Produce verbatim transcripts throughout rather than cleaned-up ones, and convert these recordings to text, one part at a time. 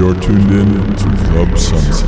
You're tuned in to Club Sunset.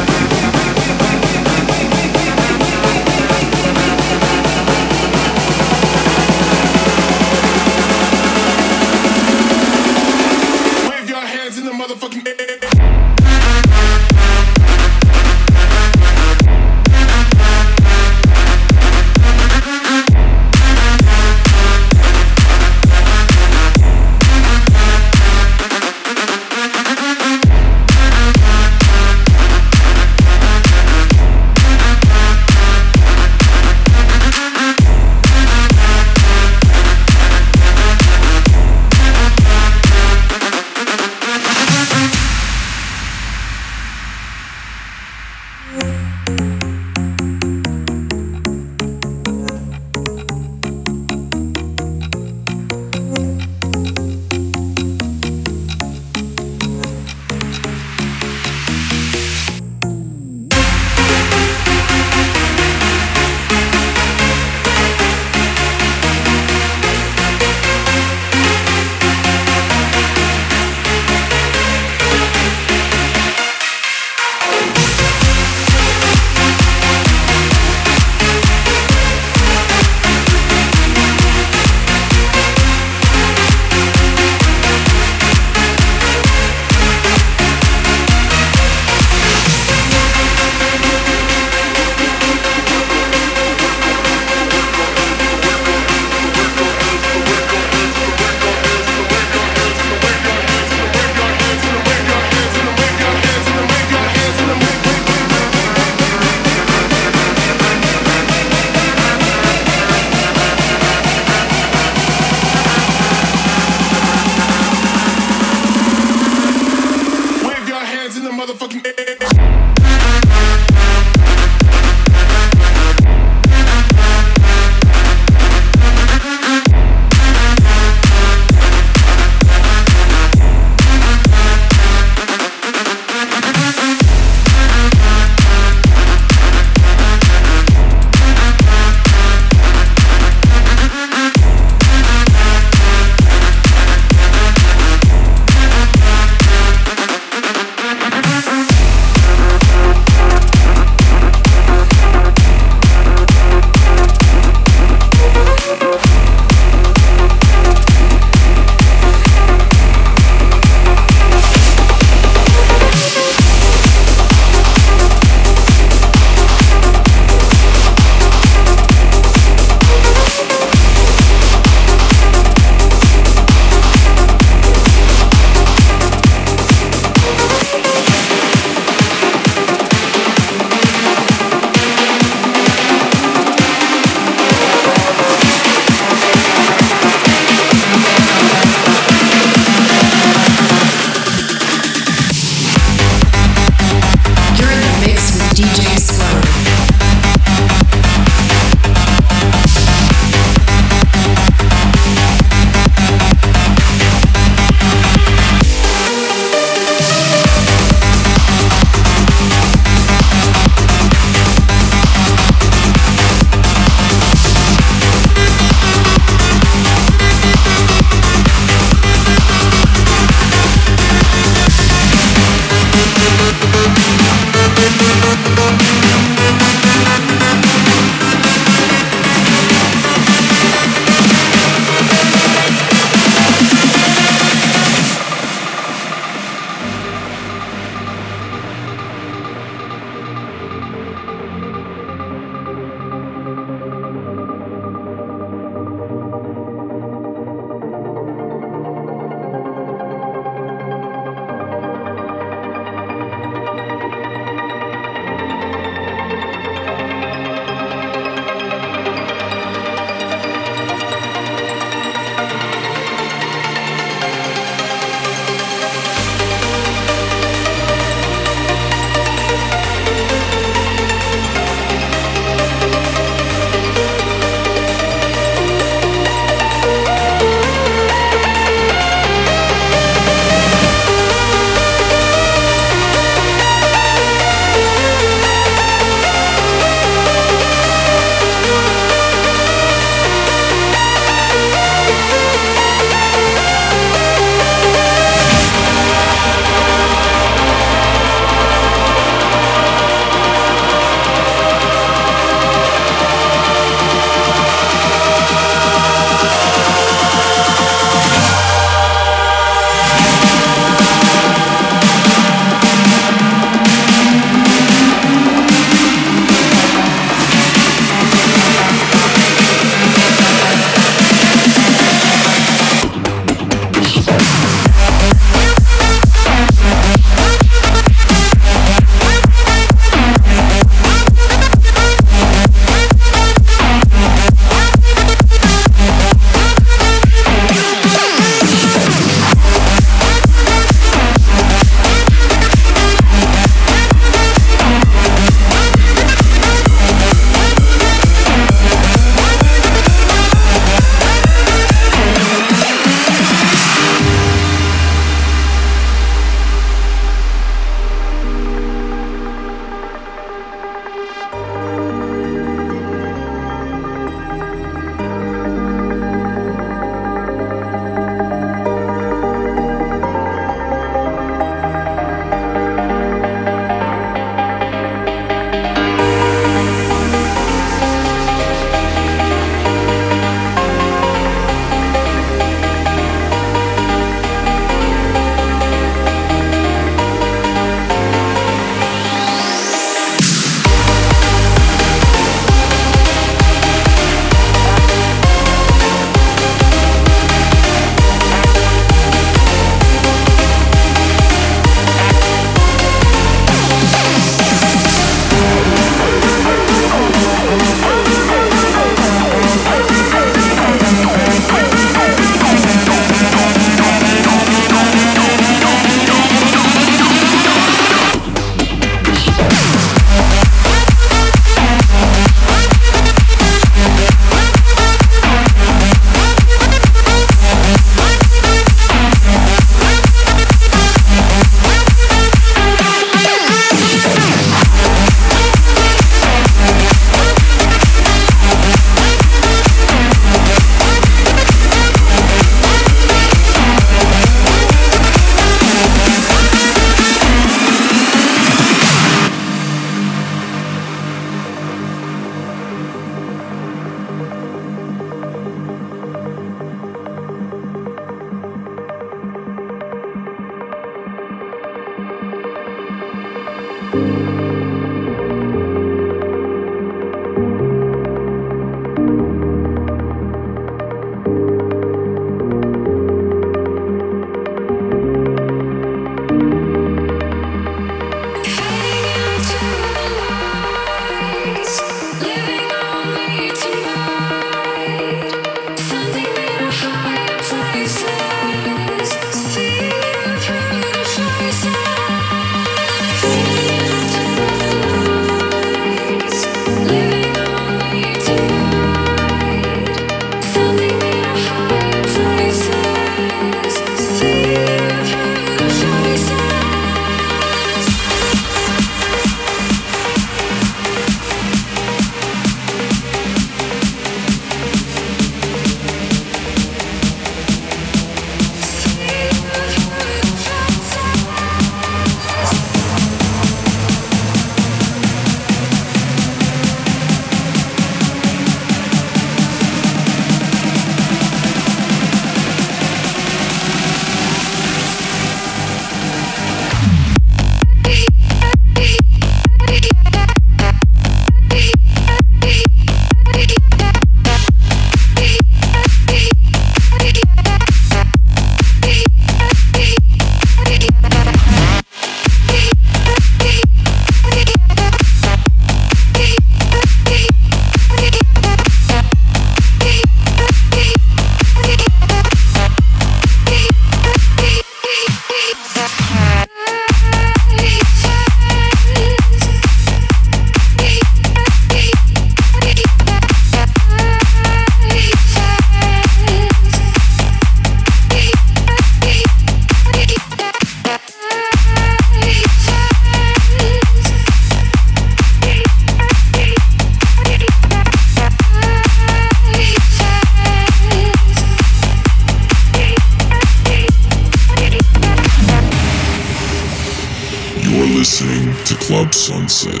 Listening to Club Sunset.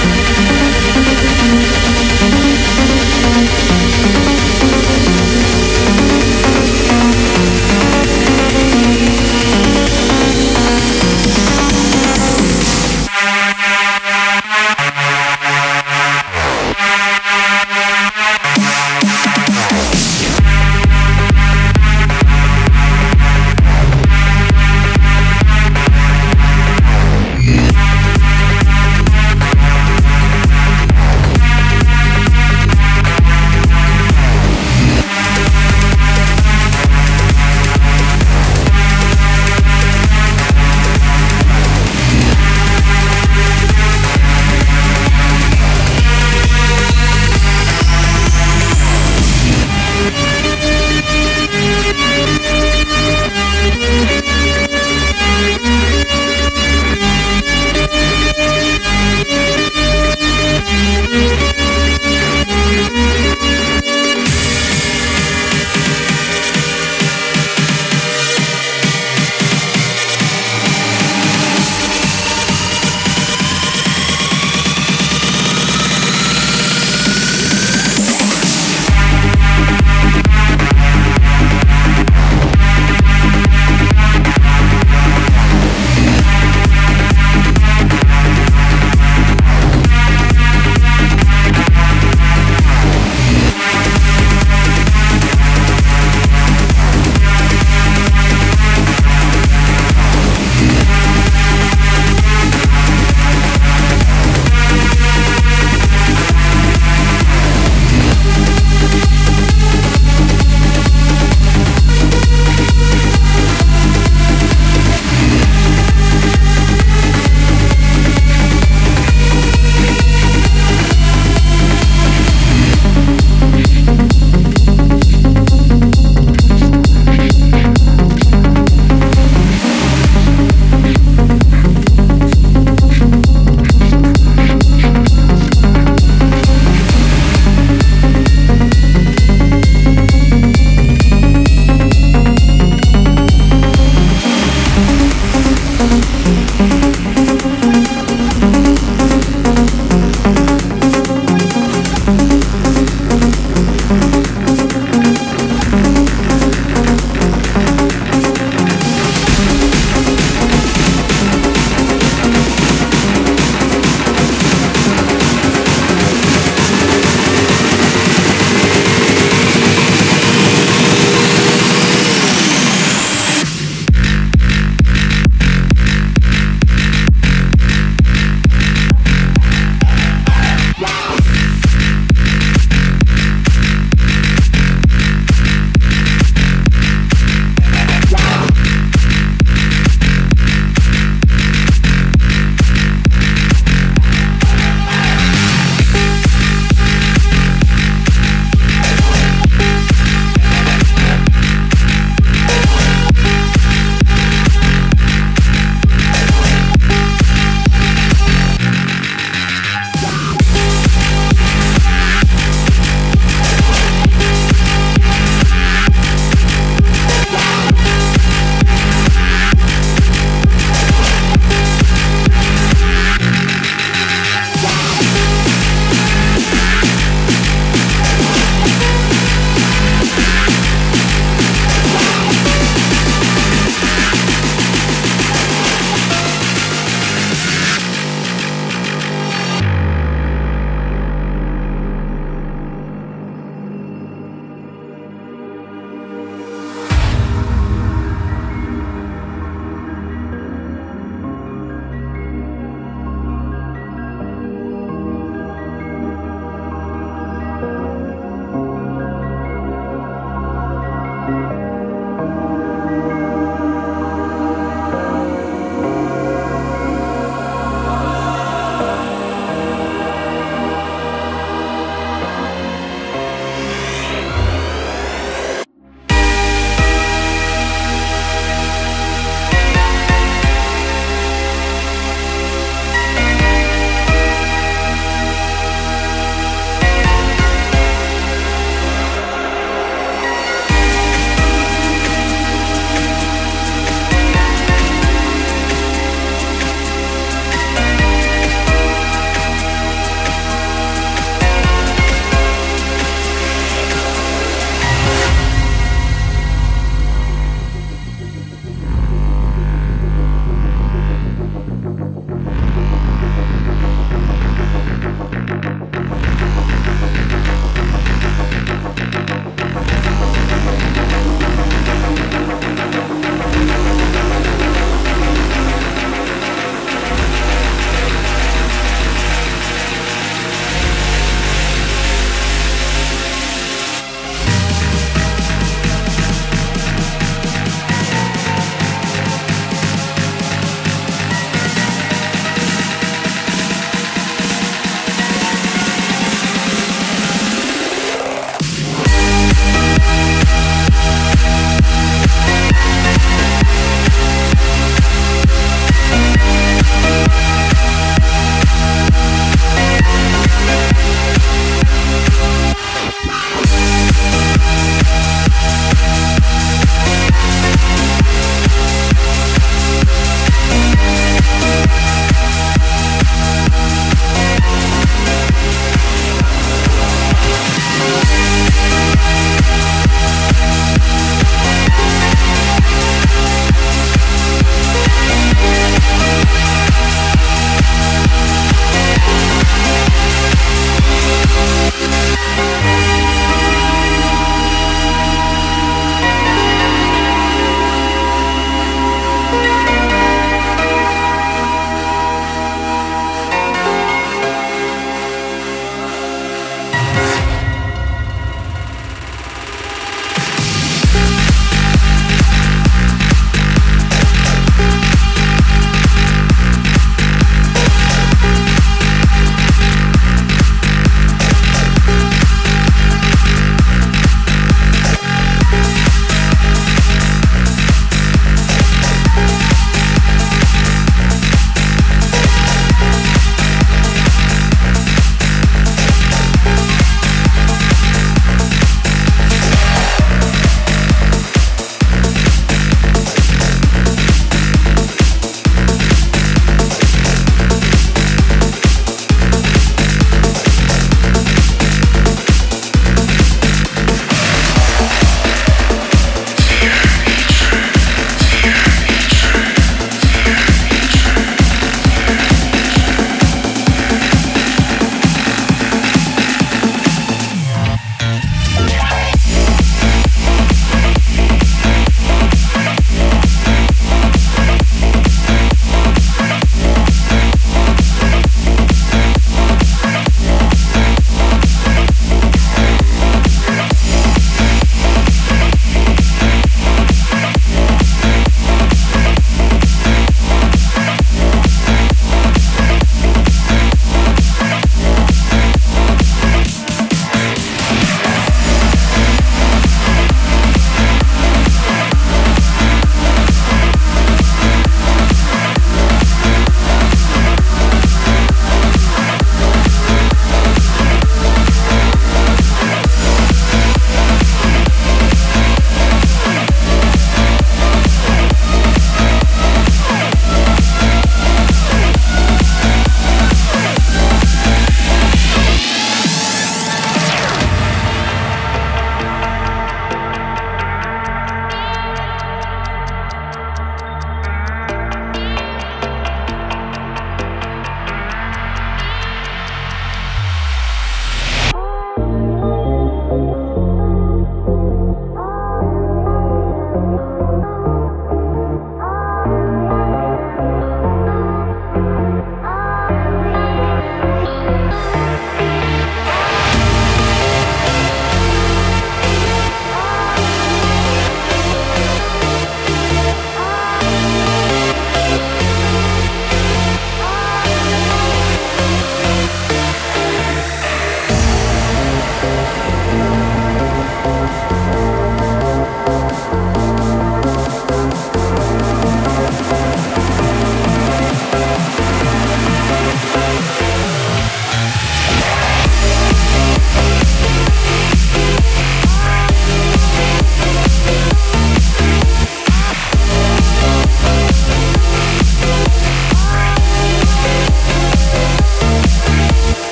We'll be right back.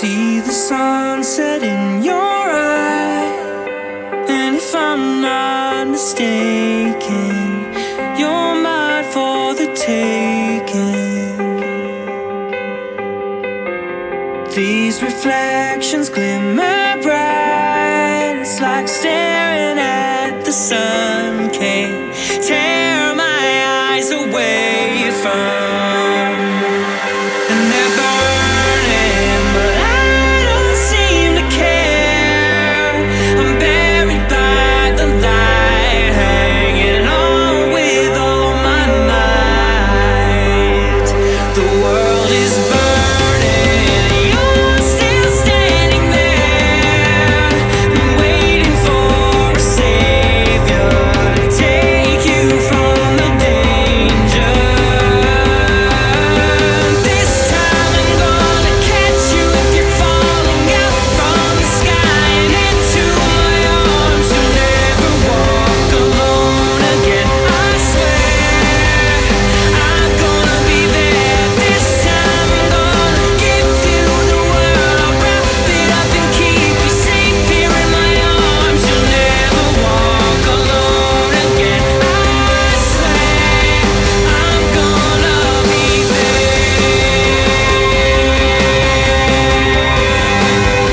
see the sunset in your eye, and if I'm not mistaken, you're mine for the taking. These reflections glimmer bright, it's like staring at the sun. Can't tear my eyes away from. And they're burning, but I don't seem to care. I'm buried by the light, hanging on with all my might. The world is burning, you're still standing there, and waiting for a savior to take you from the danger. This time I'm gonna catch you if you're falling out from the sky, and into my arms you'll never walk alone again. I swear I'm gonna be there. This time I'm gonna give you the world. I'll wrap it up and keep you safe here in my arms. You'll never walk alone again. I swear I'm gonna be there. I'm gonna be there. This time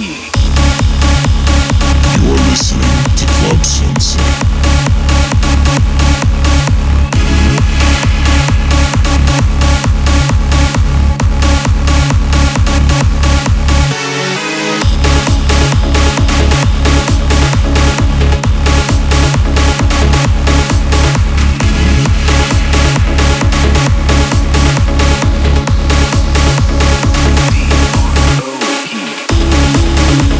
You are listening to Club Sunset. We'll be right back.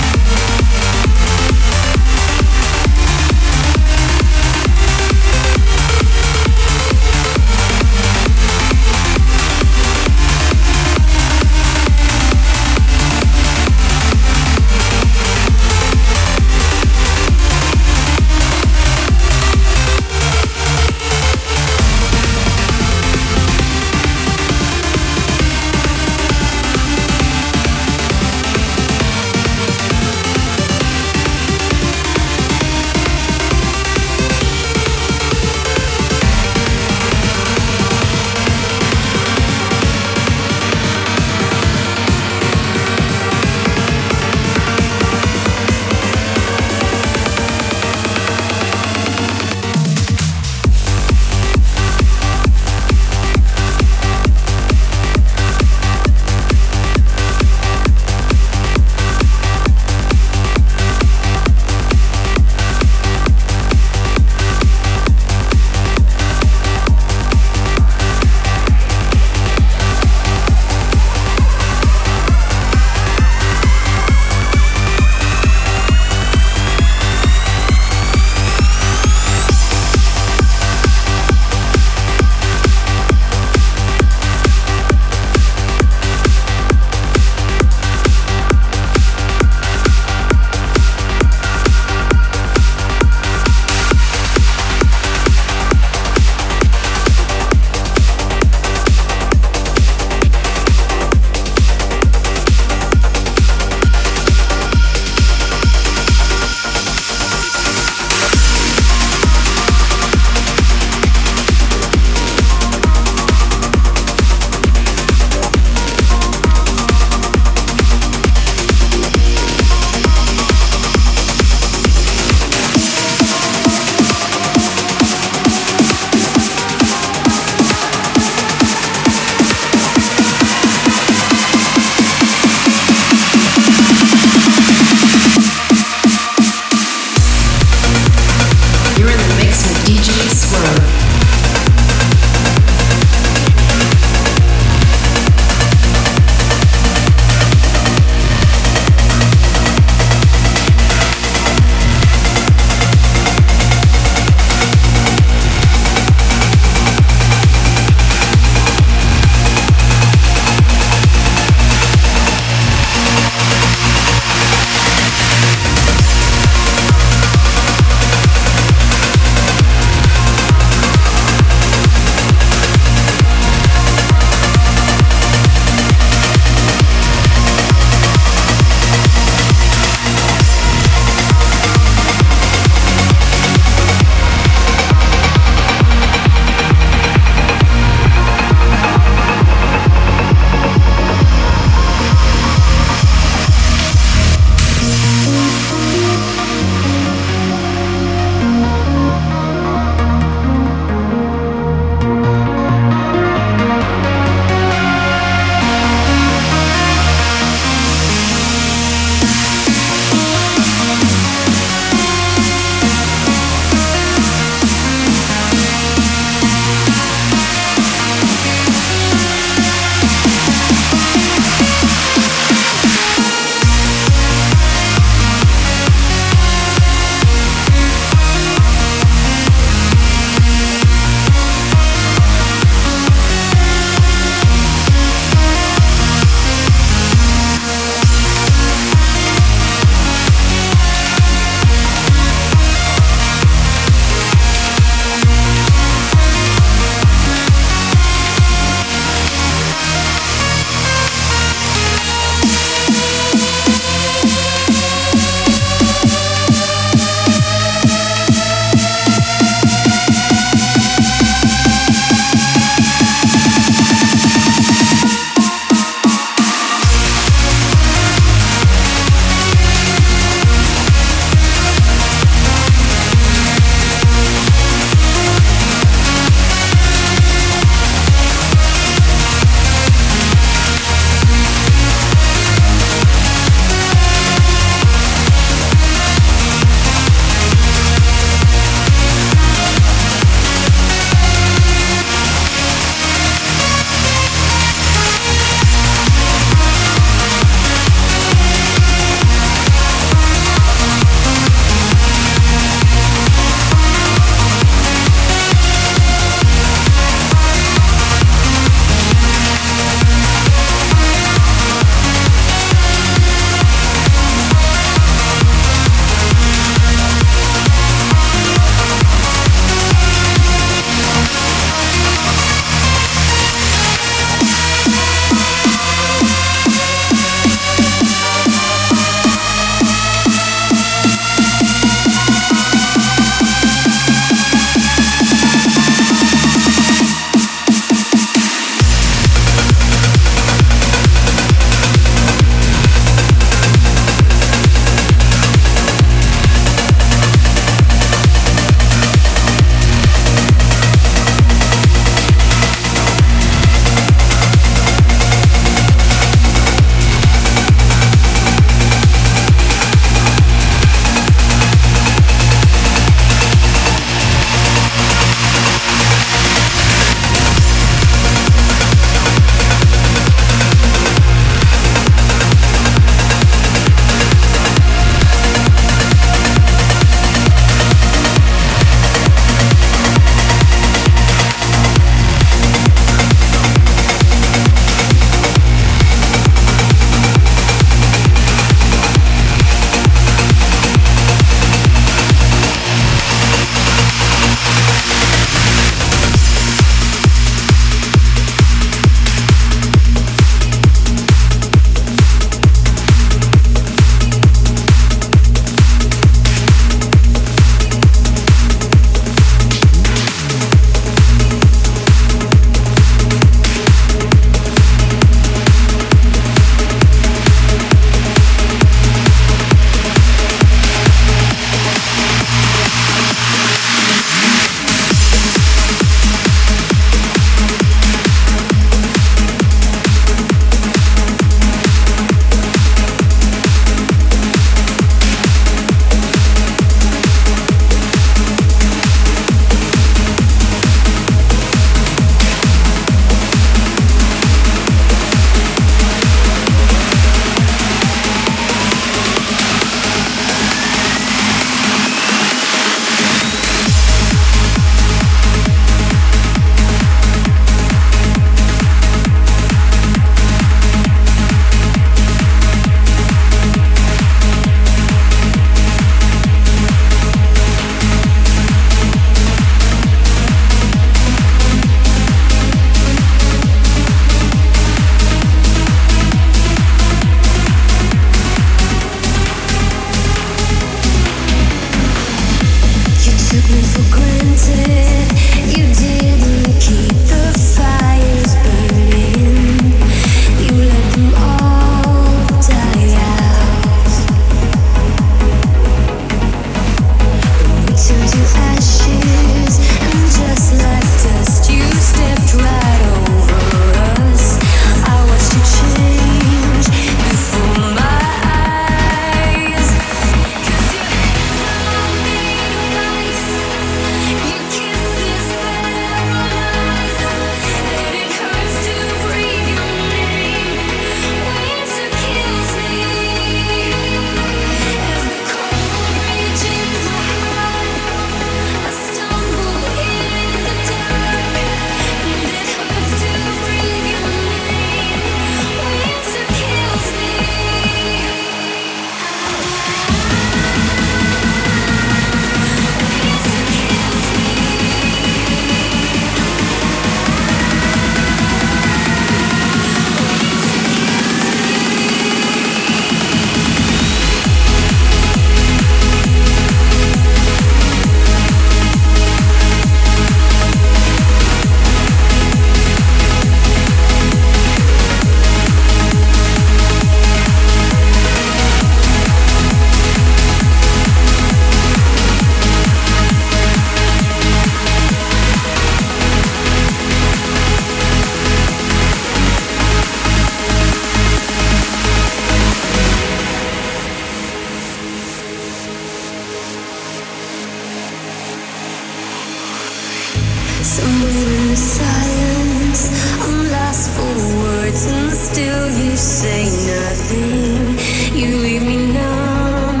Somewhere in the silence, I'm lost for words, and still you say nothing. You leave me numb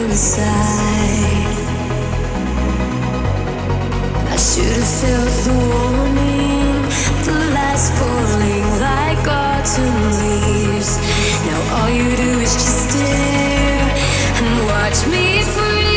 inside. I should have felt the warning, the lights falling like autumn leaves. Now all you do is just stare and watch me freeze.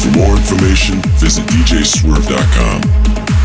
For more information, visit D J Swerve dot com.